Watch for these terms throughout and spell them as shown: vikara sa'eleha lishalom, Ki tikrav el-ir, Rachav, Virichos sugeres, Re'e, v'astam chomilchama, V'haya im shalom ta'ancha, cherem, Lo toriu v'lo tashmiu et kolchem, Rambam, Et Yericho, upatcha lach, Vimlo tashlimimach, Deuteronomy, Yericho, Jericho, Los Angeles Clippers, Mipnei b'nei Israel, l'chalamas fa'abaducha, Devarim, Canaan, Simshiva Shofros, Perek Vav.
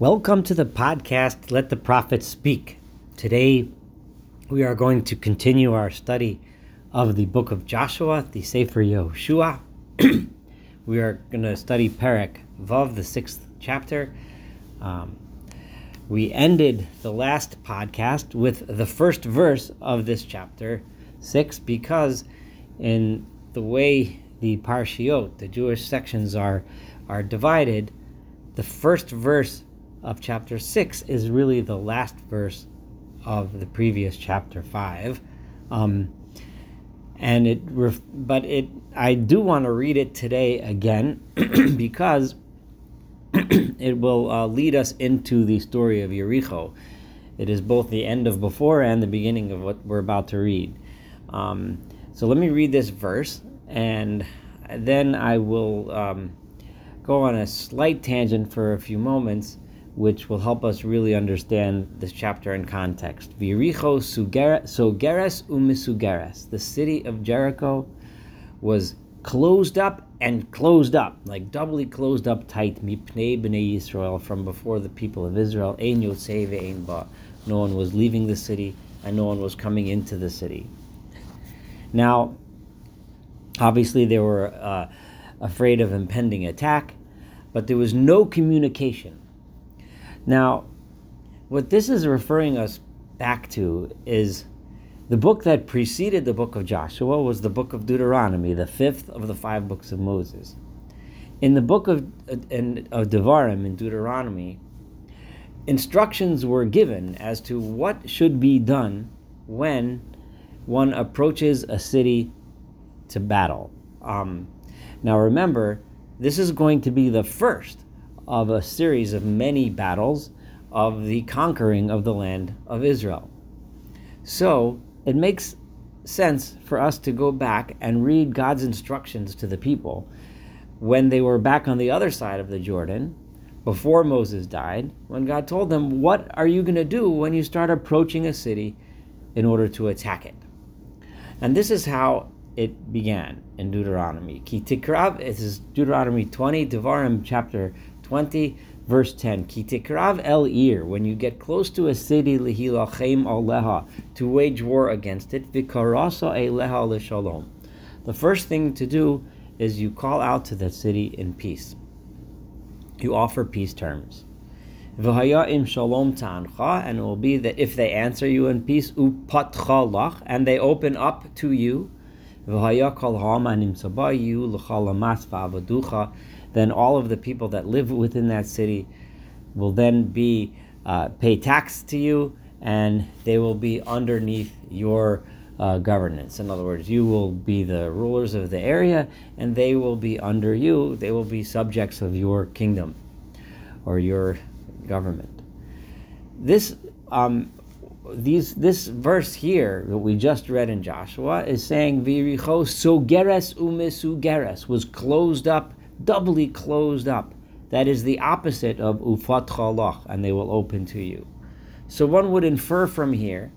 Welcome to the podcast, Let the Prophets Speak. Today, we are going to continue our study of the book of Joshua, the Sefer Yehoshua. We are going to study Perek Vav, the sixth chapter. We ended the last podcast with the first verse of this chapter, 6, because in the way the parshiot, the Jewish sections, are divided, the first verse of chapter 6 is really the last verse of the previous chapter 5, I do want to read it today again because it will lead us into the story of Yericho. It is both the end of before and the beginning of what we're about to read. So let me read this verse, and then I will go on a slight tangent for a few moments, which will help us really understand this chapter in context. Virichos sugeres u'mesugeret. The city of Jericho was closed up and closed up, like doubly closed up tight, Mipnei b'nei Israel, from before the people of Israel. Ain Yoseive'en ba. No one was leaving the city, and no one was coming into the city. Now, obviously they were afraid of impending attack, but there was no communication. Now, what this is referring us back to is the book that preceded the book of Joshua was the book of Deuteronomy, the fifth of the five books of Moses. In the book of Devarim, in Deuteronomy, instructions were given as to what should be done when one approaches a city to battle. Now remember, this is going to be the first of a series of many battles of the conquering of the land of Israel. So it makes sense for us to go back and read God's instructions to the people when they were back on the other side of the Jordan, before Moses died, when God told them, what are you going to do when you start approaching a city in order to attack it? And this is how it began in Deuteronomy. Ki tikrav, this is Deuteronomy 20, Devarim chapter 20, verse 10. Ki tikrav el-ir, when you get close to a city, lihi lachaym aleha, to wage war against it, vikara sa'eleha lishalom. The first thing to do is you call out to that city in peace. You offer peace terms. V'haya im shalom ta'ancha, and it will be that if they answer you in peace, upatcha lach, and they open up to you, V'haya kal ha'manim sabayu, l'chalamas fa'abaducha, then all of the people that live within that city will then be pay tax to you, and they will be underneath your governance. In other words, you will be the rulers of the area, and they will be under you. They will be subjects of your kingdom or your government. This verse here that we just read in Joshua is saying Virichos sugeres u'mesugeret, was closed up, doubly closed up. That is the opposite of upatcha lach, and they will open to you. So one would infer from here,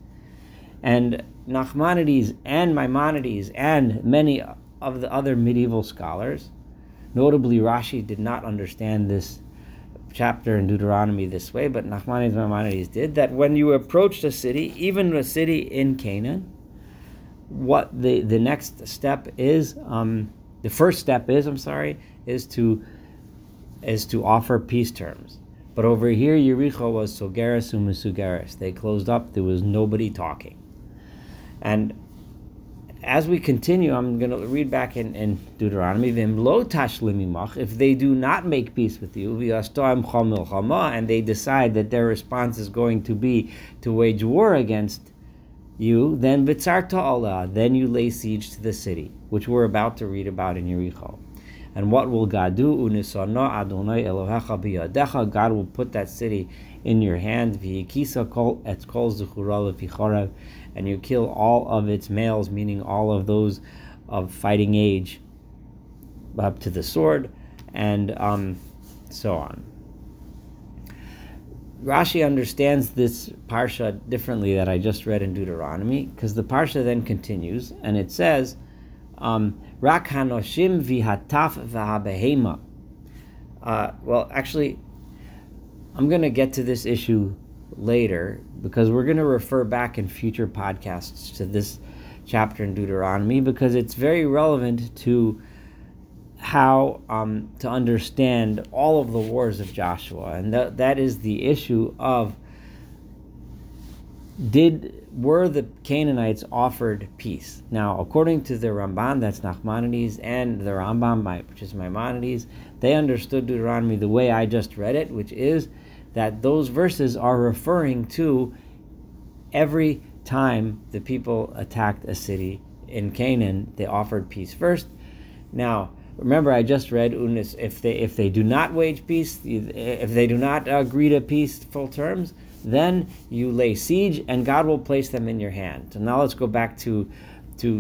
and Nachmanides and Maimonides and many of the other medieval scholars, notably Rashi, did not understand this chapter in Deuteronomy this way, but Nachmanides and Maimonides did, that when you approached a city, even a city in Canaan, what the next step is, the first step is to offer peace terms. But over here, Yericho was sogeres u'mesugeret. They closed up, there was nobody talking. And as we continue, I'm going to read back in Deuteronomy, Vimlo tashlimimach, if they do not make peace with you, v'astam chomilchama, and they decide that their response is going to be to wage war against you, then vitzart to Allah, then you lay siege to the city, which we're about to read about in Yericho. And what will God do? God will put that city in your hand, and you kill all of its males, meaning all of those of fighting age up to the sword, and so on. Rashi understands this parsha differently that I just read in Deuteronomy, because the parsha then continues, and it says, Rakhanoshim vihataf vahabehema. Well, actually, I'm going to get to this issue later because we're going to refer back in future podcasts to this chapter in Deuteronomy because it's very relevant to how to understand all of the wars of Joshua. And that is the issue of were the Canaanites offered peace? Now, according to the Ramban, that's Nachmanides, and the Rambam, which is Maimonides, they understood Deuteronomy the way I just read it, which is that those verses are referring to every time the people attacked a city in Canaan, they offered peace first. Now, remember, I just read Unis, if they do not wage peace, if they do not agree to peaceful terms, then you lay siege, and God will place them in your hand. So now let's go back to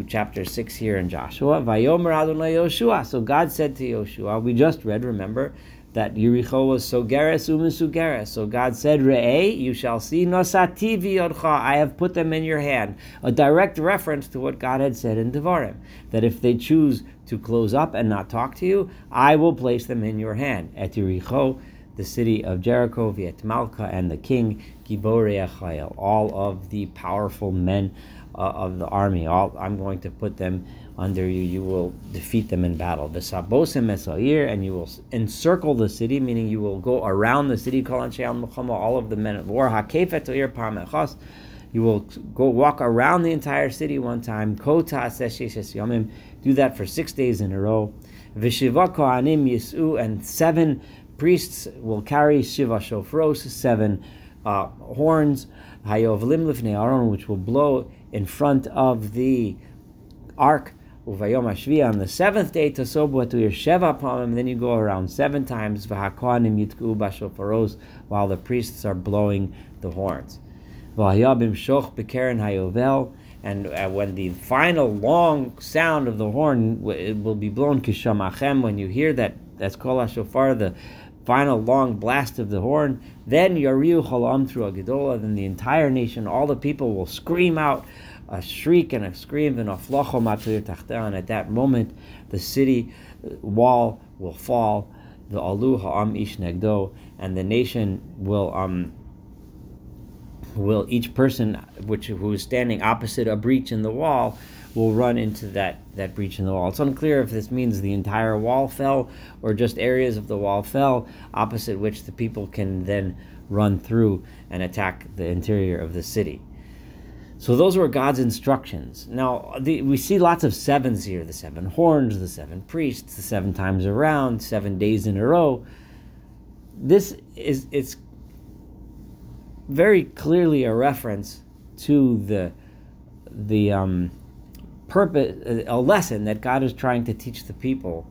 chapter 6 here in Joshua. Vayomer Adonai Yehoshua. So God said to Yehoshua, we just read, remember, that Yericho was sogeres u'mesugeret. So God said, Re'e, you shall see, nosati v'yodcha, I have put them in your hand. A direct reference to what God had said in Devarim, that if they choose to close up and not talk to you, I will place them in your hand. Et Yericho, the city of Jericho, Viet Malka, and the king, Giborei Achayel, all of the powerful men of the army. I'm going to put them under you. You will defeat them in battle. V'sabosim esair, and you will encircle the city, meaning you will go around the city, kol anshei al-muchama, all of the men of war. Hakefet to'ir pa'amechas, you will go walk around the entire city one time. Kota aseshesh yomim, do that for 6 days in a row. V'shiva kohanim yis'u, and 7 priests will carry shiva shofros, 7 horns, hayovlim lifnei aron, which will blow in front of the ark. Uvayom hashvi, on the 7th day, tasobu atu yesheva pamim, then you go around 7 times. V'hakohanim yitku bashofaros, while the priests are blowing the horns. V'haya im shoch b'keren hayovel, and when the final long sound of the horn it will be blown, kishamachem, when you hear that, that's kol hashofar, the final long blast of the horn, then Yariu Cholam through Agedola, then the entire nation, all the people will scream out a shriek and a scream, and at that moment the city wall will fall, the Alu Ha'am Ish Negdo, and the nation will each person who is standing opposite a breach in the wall will run into that breach in the wall. It's unclear if this means the entire wall fell or just areas of the wall fell, opposite which the people can then run through and attack the interior of the city. So those were God's instructions. Now, we see lots of 7s here, the 7 horns, the 7 priests, the 7 times around, 7 days in a row. It's very clearly a reference to the purpose, a lesson that God is trying to teach the people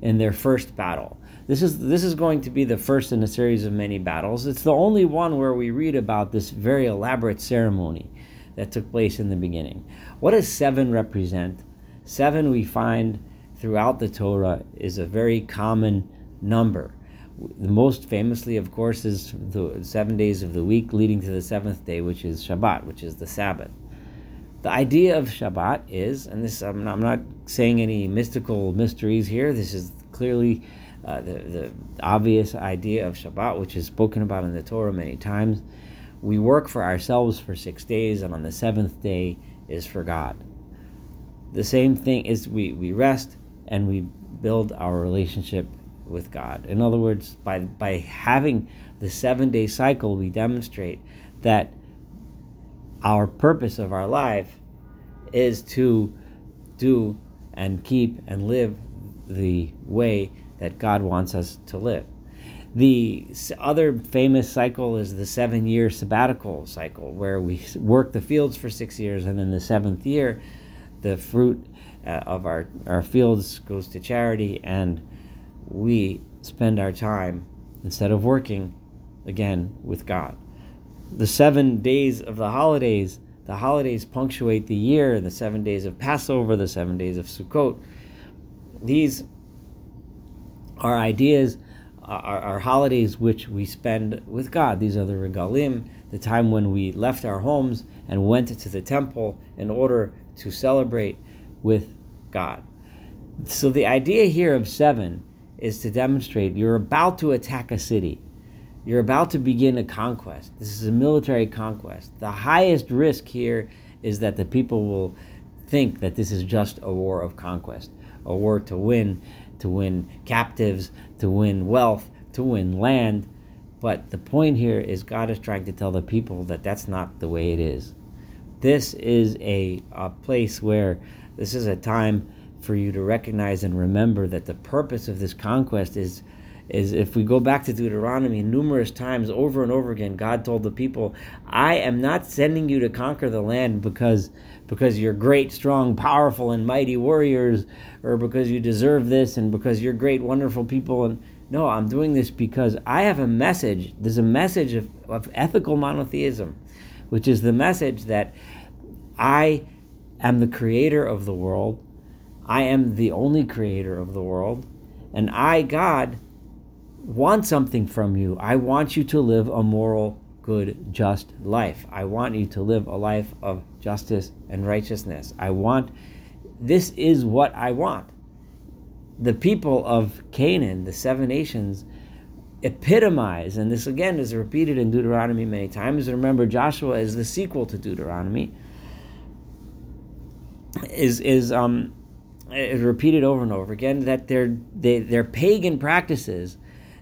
in their first battle. This is going to be the first in a series of many battles. It's the only one where we read about this very elaborate ceremony that took place in the beginning. What does 7 represent? 7 we find throughout the Torah is a very common number. The most famously, of course, is the 7 days of the week leading to the 7th day, which is Shabbat, which is the Sabbath. The idea of Shabbat is, and this I'm not saying any mystical mysteries here, this is clearly the obvious idea of Shabbat, which is spoken about in the Torah many times. We work for ourselves for 6 days, and on the 7th day is for God. The same thing is we rest and we build our relationship with God. In other words, by having the 7-day cycle, we demonstrate that our purpose of our life is to do and keep and live the way that God wants us to live. The other famous cycle is the 7-year sabbatical cycle, where we work the fields for 6 years, and in the 7th year, the fruit of our fields goes to charity, and we spend our time, instead of working, again, with God. The 7 days of the holidays punctuate the year, the 7 days of Passover, the 7 days of Sukkot. These are ideas, are holidays which we spend with God. These are the regalim, the time when we left our homes and went to the temple in order to celebrate with God. So the idea here of 7 is to demonstrate you're about to attack a city. You're about to begin a conquest. This is a military conquest. The highest risk here is that the people will think that this is just a war of conquest, a war to win captives, to win wealth, to win land. But the point here is God is trying to tell the people that that's not the way it is. This is a place where this is a time for you to recognize and remember that the purpose of this conquest is if we go back to Deuteronomy, numerous times, over and over again, God told the people, I am not sending you to conquer the land because you're great, strong, powerful, and mighty warriors, or because you deserve this, and because you're great, wonderful people. And no, I'm doing this because I have a message. There's a message of ethical monotheism, which is the message that I am the creator of the world, I am the only creator of the world, and I, God, want something from you. I want you to live a moral, good, just life. I want you to live a life of justice and righteousness. This is what I want. The people of Canaan, the seven nations, epitomize, and this again is repeated in Deuteronomy many times. Remember, Joshua is the sequel to Deuteronomy. Is repeated over and over again that their pagan practices,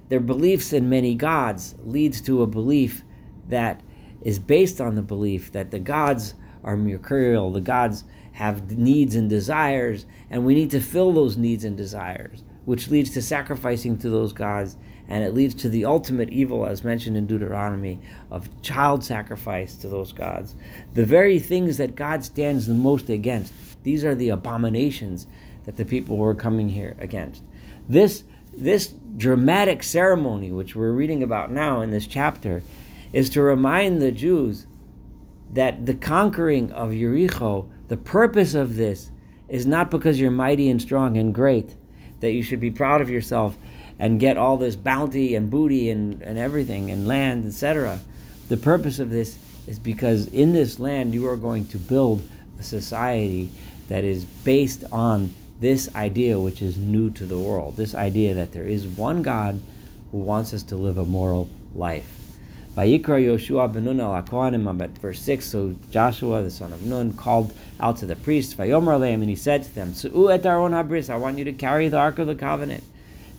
their beliefs in many gods, leads to a belief that is based on the belief that the gods are mercurial. The gods have needs and desires, and we need to fill those needs and desires, which leads to sacrificing to those gods, and it leads to the ultimate evil, as mentioned in Deuteronomy, of child sacrifice to those gods. The very things that God stands the most against, these are the abominations that the people were coming here against. This dramatic ceremony, which we're reading about now in this chapter, is to remind the Jews that the conquering of Yericho, the purpose of this, is not because you're mighty and strong and great, that you should be proud of yourself and get all this bounty and booty and everything and land, etc. The purpose of this is because in this land you are going to build a society that is based on this idea, which is new to the world, this idea that there is one God who wants us to live a moral life. Vayikra Yoshua ben Nun al HaKohanim, at verse 6, so Joshua, the son of Nun, called out to the priests, Vayomer lehem, and he said to them, Su'u et aron habris, I want you to carry the Ark of the Covenant.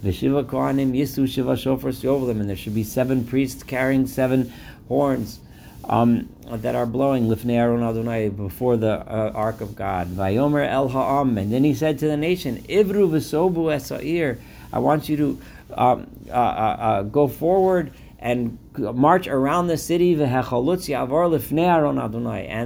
V'shiva kohanim yisu shiva shofar siovlim, and there should be 7 priests carrying 7 horns that are blowing lifnei Aron Adonai, before the Ark of God. Vayomer el ha'am, and then he said to the nation, Ivru v'sobu es ha'ir, I want you to go forward and march around the city, and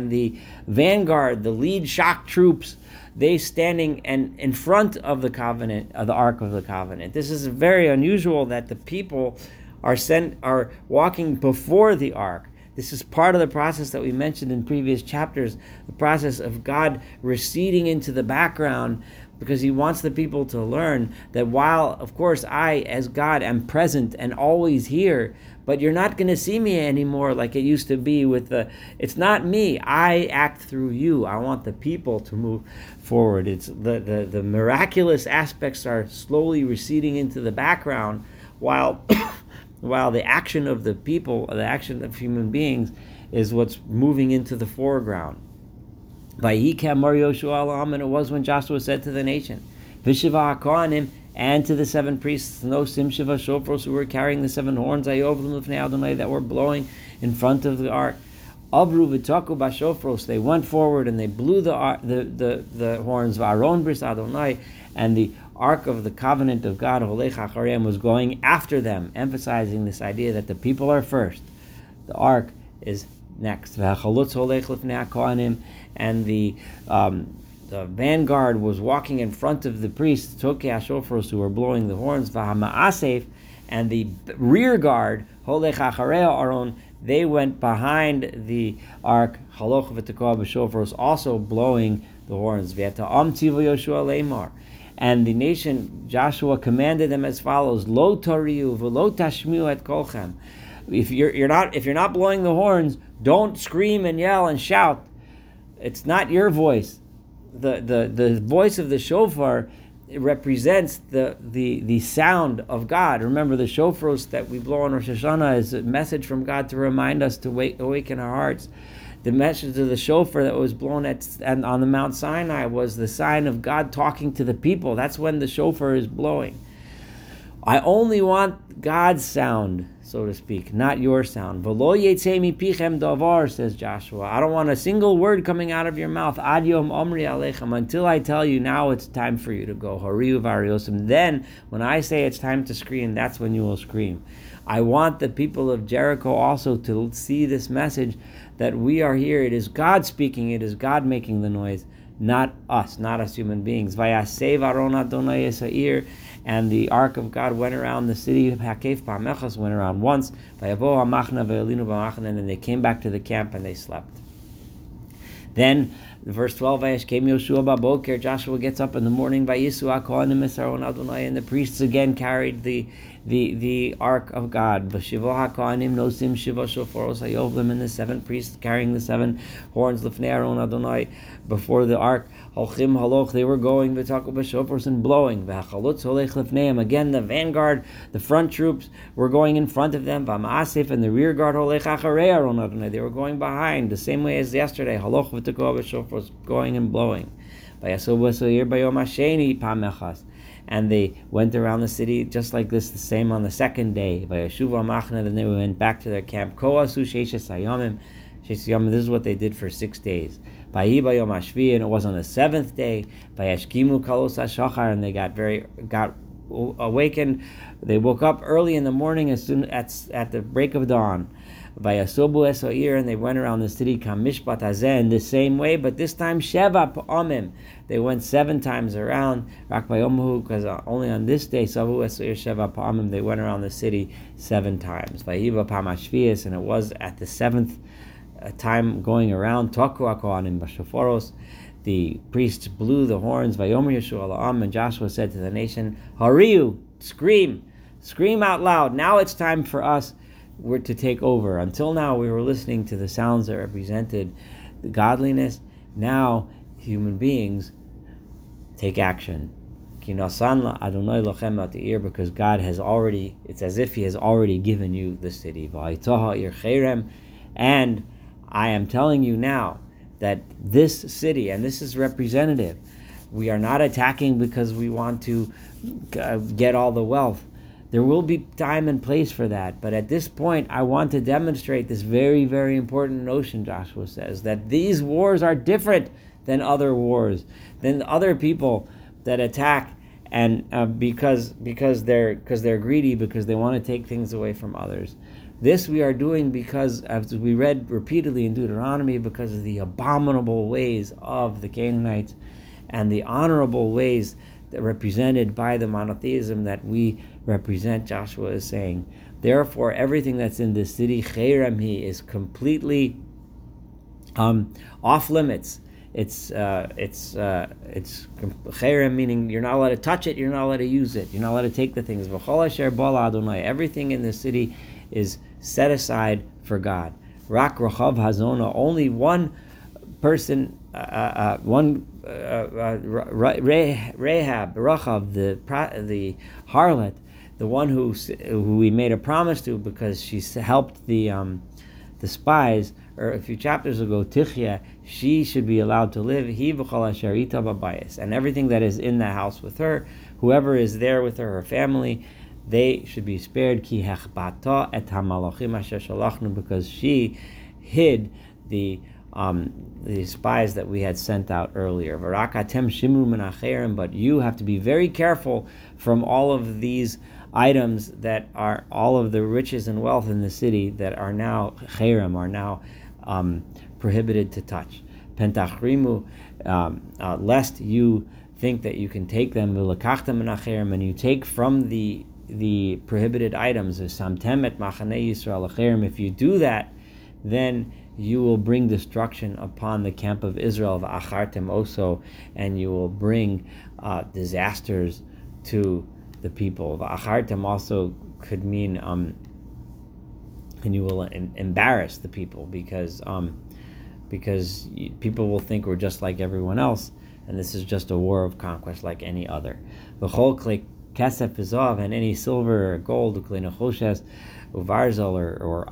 the vanguard, the lead shock troops, they standing and in front of the covenant, of the Ark of the Covenant. This is very unusual that the people are walking before the Ark. This is part of the process that we mentioned in previous chapters, the process of God receding into the background, because he wants the people to learn that while, of course, I, as God, am present and always here, but you're not going to see me anymore like it used to be with it's not me. I act through you. I want the people to move forward. It's the miraculous aspects are slowly receding into the background while the action of the people, the action of human beings, is what's moving into the foreground. And it was when Joshua said to the nation, Vishiva HaKohanim, and to the 7 priests, no Simshiva Shofros, who were carrying the 7 horns, that were blowing in front of the ark. Avru V'taku Bashofros, they went forward and they blew the horns, V'aron Bris Adonai, and the Ark of the Covenant of God, Holech HaCharem, was going after them, emphasizing this idea that the people are first, the ark is next. And the vanguard was walking in front of the priests, Tokei HaShofros, who were blowing the horns, V'hama'asef, and the rear guard, Holech HaCharei Aron, they went behind the ark, Haloch V'tekoa B'Shofros, also blowing the horns, V'eta'am Tzivo Yoshua Leimar. And the nation, Joshua commanded them as follows, Lo Toriu V'lo Tashmiu Et Kolchem. If you're not blowing the horns, don't scream and yell and shout. It's not your voice. The voice of the shofar it represents the sound of God. Remember, the shofros that we blow on Rosh Hashanah is a message from God to remind us to awaken our hearts. The message of the shofar that was blown on the Mount Sinai was the sign of God talking to the people. That's when the shofar is blowing. I only want God's sound, so to speak, not your sound. V'lo yetzei mipichem davar, says Joshua. I don't want a single word coming out of your mouth. Ad yom omri aleichem, until I tell you, now it's time for you to go. Horiu variosim. Then, when I say it's time to scream, that's when you will scream. I want the people of Jericho also to see this message that we are here. It is God speaking. It is God making the noise, not us human beings. Vayasev Aron Adonai es ha'ir, and the Ark of God went around the city. Hakef Pamechas went around once. Vayavo Hamachna ve'elinu b'machna, and then they came back to the camp and they slept. Then, verse 12, Vayashkem Yoshua ba'boker, Joshua gets up in the morning. Vayisu ha'kohanim es Aron Adonai, and the priests again carried the Ark of God. V'shiva ha'kohanim nosim shiva shoforos hayovlim, and the seven priests carrying the seven horns l'fnei Aron Adonai, before the Ark. Holchim haloch, they were going v'taku b'shofros, and blowing. V'hachalutz holech l'fneihem, again the vanguard, the front troops were going in front of them. V'ma'asif, and the rear guard holech acharei Aron Adonai, they were going behind, the same way as yesterday. Haloch v'taku b'shofros, going and blowing. V'yasu b'soir b'yom hasheni pamechas, and they went around the city just like this, the same on the second day. Then they went back to their camp. This is what they did for 6 days. And it was on the seventh day. And they got awakened. They woke up early in the morning, as soon at the break of dawn. And they went around the city in the same way, but this time they went 7 times around, because only on this day they went around the city 7 times. And it was at the 7th time going around, the priests blew the horns, and Joshua said to the nation, Hariu, scream out loud, now it's time for us. We're to take over. Until now, we were listening to the sounds that represented the godliness. Now, human beings take action. Because God has already, it's as if He has already given you the city. And I am telling you now that this city, and this is representative, we are not attacking because we want to get all the wealth. There will be time and place for that, but at this point, I want to demonstrate this very, very important notion, Joshua says, that these wars are different than other wars, than other people that attack, and because they're greedy, because they want to take things away from others. This we are doing because, as we read repeatedly in Deuteronomy, because of the abominable ways of the Canaanites and the honorable ways that represented by the monotheism that we represent. Joshua is saying, therefore, everything that's in this city, Cheremhi, is completely off limits. It's Cherem, meaning you're not allowed to touch it, you're not allowed to use it, you're not allowed to take the things. V'chol asher bala Adonai, everything in this city is set aside for God. Rak Rachav Hazona, only one person, Rahab, Rachav, the harlot, the one who we made a promise to because she helped the spies, or a few chapters ago, Tichya, she should be allowed to live. He v'chol asher ita babayis, and everything that is in the house with her, whoever is there with her, her family, they should be spared. Ki hechbata et hamalachim asher shalachnu, because she hid the spies that we had sent out earlier. But you have to be very careful from all of these items that are all of the riches and wealth in the city that are now cherem, are now prohibited to touch. Pentachrimu, lest you think that you can take them, and you take from the prohibited items. If you do that, then you will bring destruction upon the camp of Israel, v'achartem also, and you will bring disasters to the people. V'achartem also could mean, and you will embarrass the people, because people will think we're just like everyone else. and this is just a war of conquest like any other. V'chol kli kesef izov, and any silver or gold, ukli nechoshes, uvarzel, or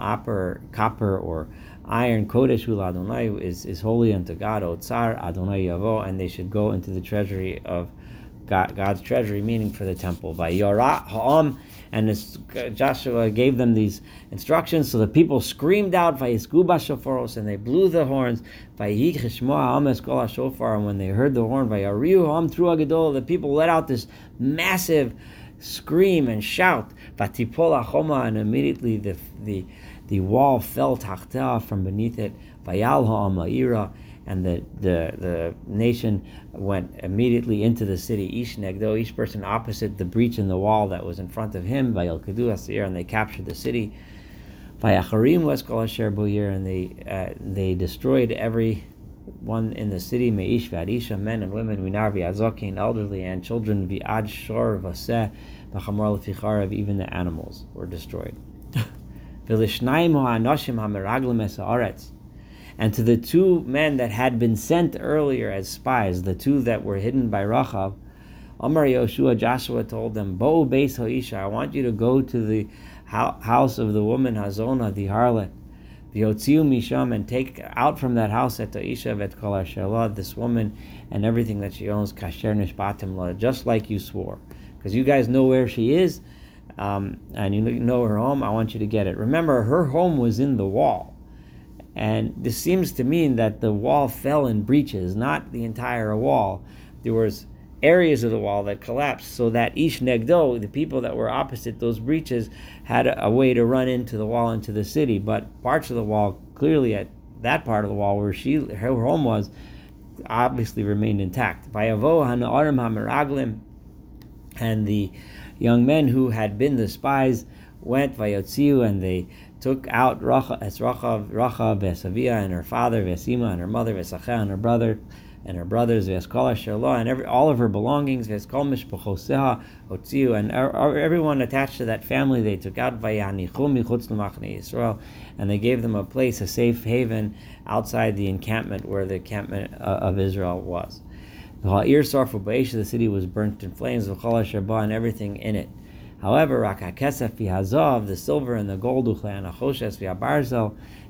copper, or iron, kodesh uladonai, is holy unto God, otzar adonai yavo, and they should go into the treasury of God, God's treasury, meaning for the temple. By Yorah ha'am, and Joshua gave them these instructions, so the people screamed out, Vayisku ba'shoforos, and they blew the horns, Vayi chishmo ha'am eskol ha'shofar, and when they heard the horn, Vayariu ha'am tru ha'gadol, the people let out this massive scream and shout, Vatipol ha'choma, and immediately the wall fell tachtah, from beneath it, Vayal ha'am ha'ira, and the nation went immediately into the city, ish negdo, each person opposite the breach in the wall that was in front of him, and they captured the city, and they destroyed every one in the city, meish v'adisha, men and women, vinar v'azoki, and elderly and children, v'ad shor v'aseh, v'chamor l'ficharav, even the animals were destroyed. And to the two men that had been sent earlier as spies, the two that were hidden by Rachav, Amar Yehoshua, Joshua told them, Bo beis ha'isha, I want you to go to the house of the woman Hazona, the harlot, V'yotziu misham, and take out from that house et ha'isha v'et kol asher la, this woman and everything that she owns, kasher nishbatim la, just like you swore. Because you guys know where she is, and you know her home, I want you to get it. Remember, her home was in the wall. And this seems to mean that the wall fell in breaches, not the entire wall. There was areas of the wall that collapsed, so that Ish Negdo, the people that were opposite those breaches, had a way to run into the wall, into the city. But parts of the wall, clearly at that part of the wall where her home was, obviously remained intact. And the young men who had been the spies went, Vayotziu, and they took out Rachav, Vesavia, and her father, Vesima, and her mother, Vesacha, and her brother, and her brothers, Veskola Sherla, and all of her belongings, Veskol Mishpochoseha, Otziu, and everyone attached to that family they took out, Vayanichum Michutz L'Machne Yisrael, and they gave them a place, a safe haven outside the encampment where the encampment of Israel was. The city was burnt in flames, Veskola Sherba, and everything in it. However, the silver and the gold,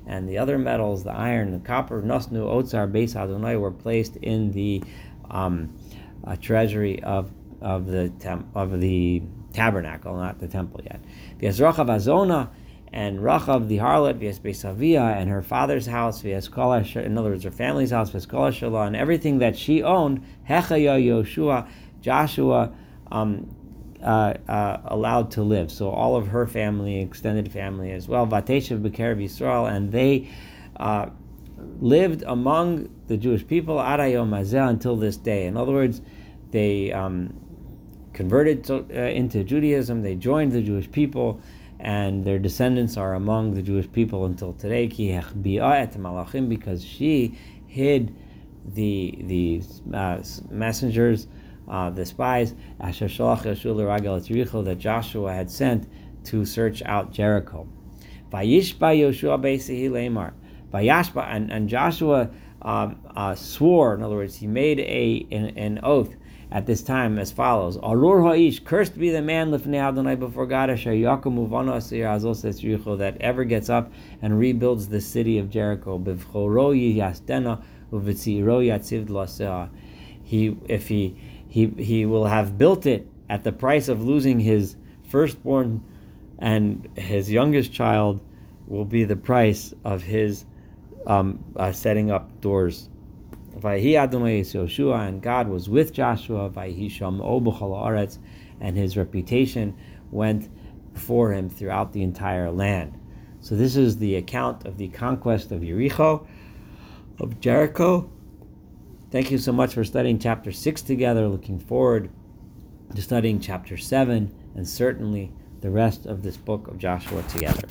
and the other metals, the iron, the copper, Nosnu, Otsar, Beis Adonai, were placed in the treasury of the tabernacle, not the temple yet. And Rachav the harlot, V'yas Besavia, and her father's house, V'yas Kol Asher, in other words, her family's house, V'yas Kol Asher La, and everything that she owned, Hechaya Yehoshua, Joshua, allowed to live. So all of her family, extended family as well, Vateshev B'Kerev Yisrael, and they lived among the Jewish people Adayom Hazeh, until this day. In other words, they converted into Judaism, they joined the Jewish people, and their descendants are among the Jewish people until today, Ki Hechbi'a et Malachim, because she hid the messengers, the spies, Asher Shalach Yeshua l'Ragel et Yericho, that Joshua had sent to search out Jericho. Vayishba Yehoshua b'Sehi le'mar. Vayashba, and Joshua swore. In other words, he made an oath at this time as follows: Arur ha'ish, cursed be the man l'fnei Adonai, before God, Asher yakum uvano asir azos et Yericho, that ever gets up and rebuilds the city of Jericho. B'vchoro yiyastena uvitziro yatziv l'aseh. He will have built it at the price of losing his firstborn, and his youngest child will be the price of his setting up doors. Vayhi Adonai Yehoshua, and God was with Joshua. Vayhi Sham'o b'chol ha'aretz, and his reputation went before him throughout the entire land. So this is the account of the conquest of Yericho, of Jericho. Thank you so much for studying chapter 6 together. Looking forward to studying chapter 7 and certainly the rest of this book of Joshua together.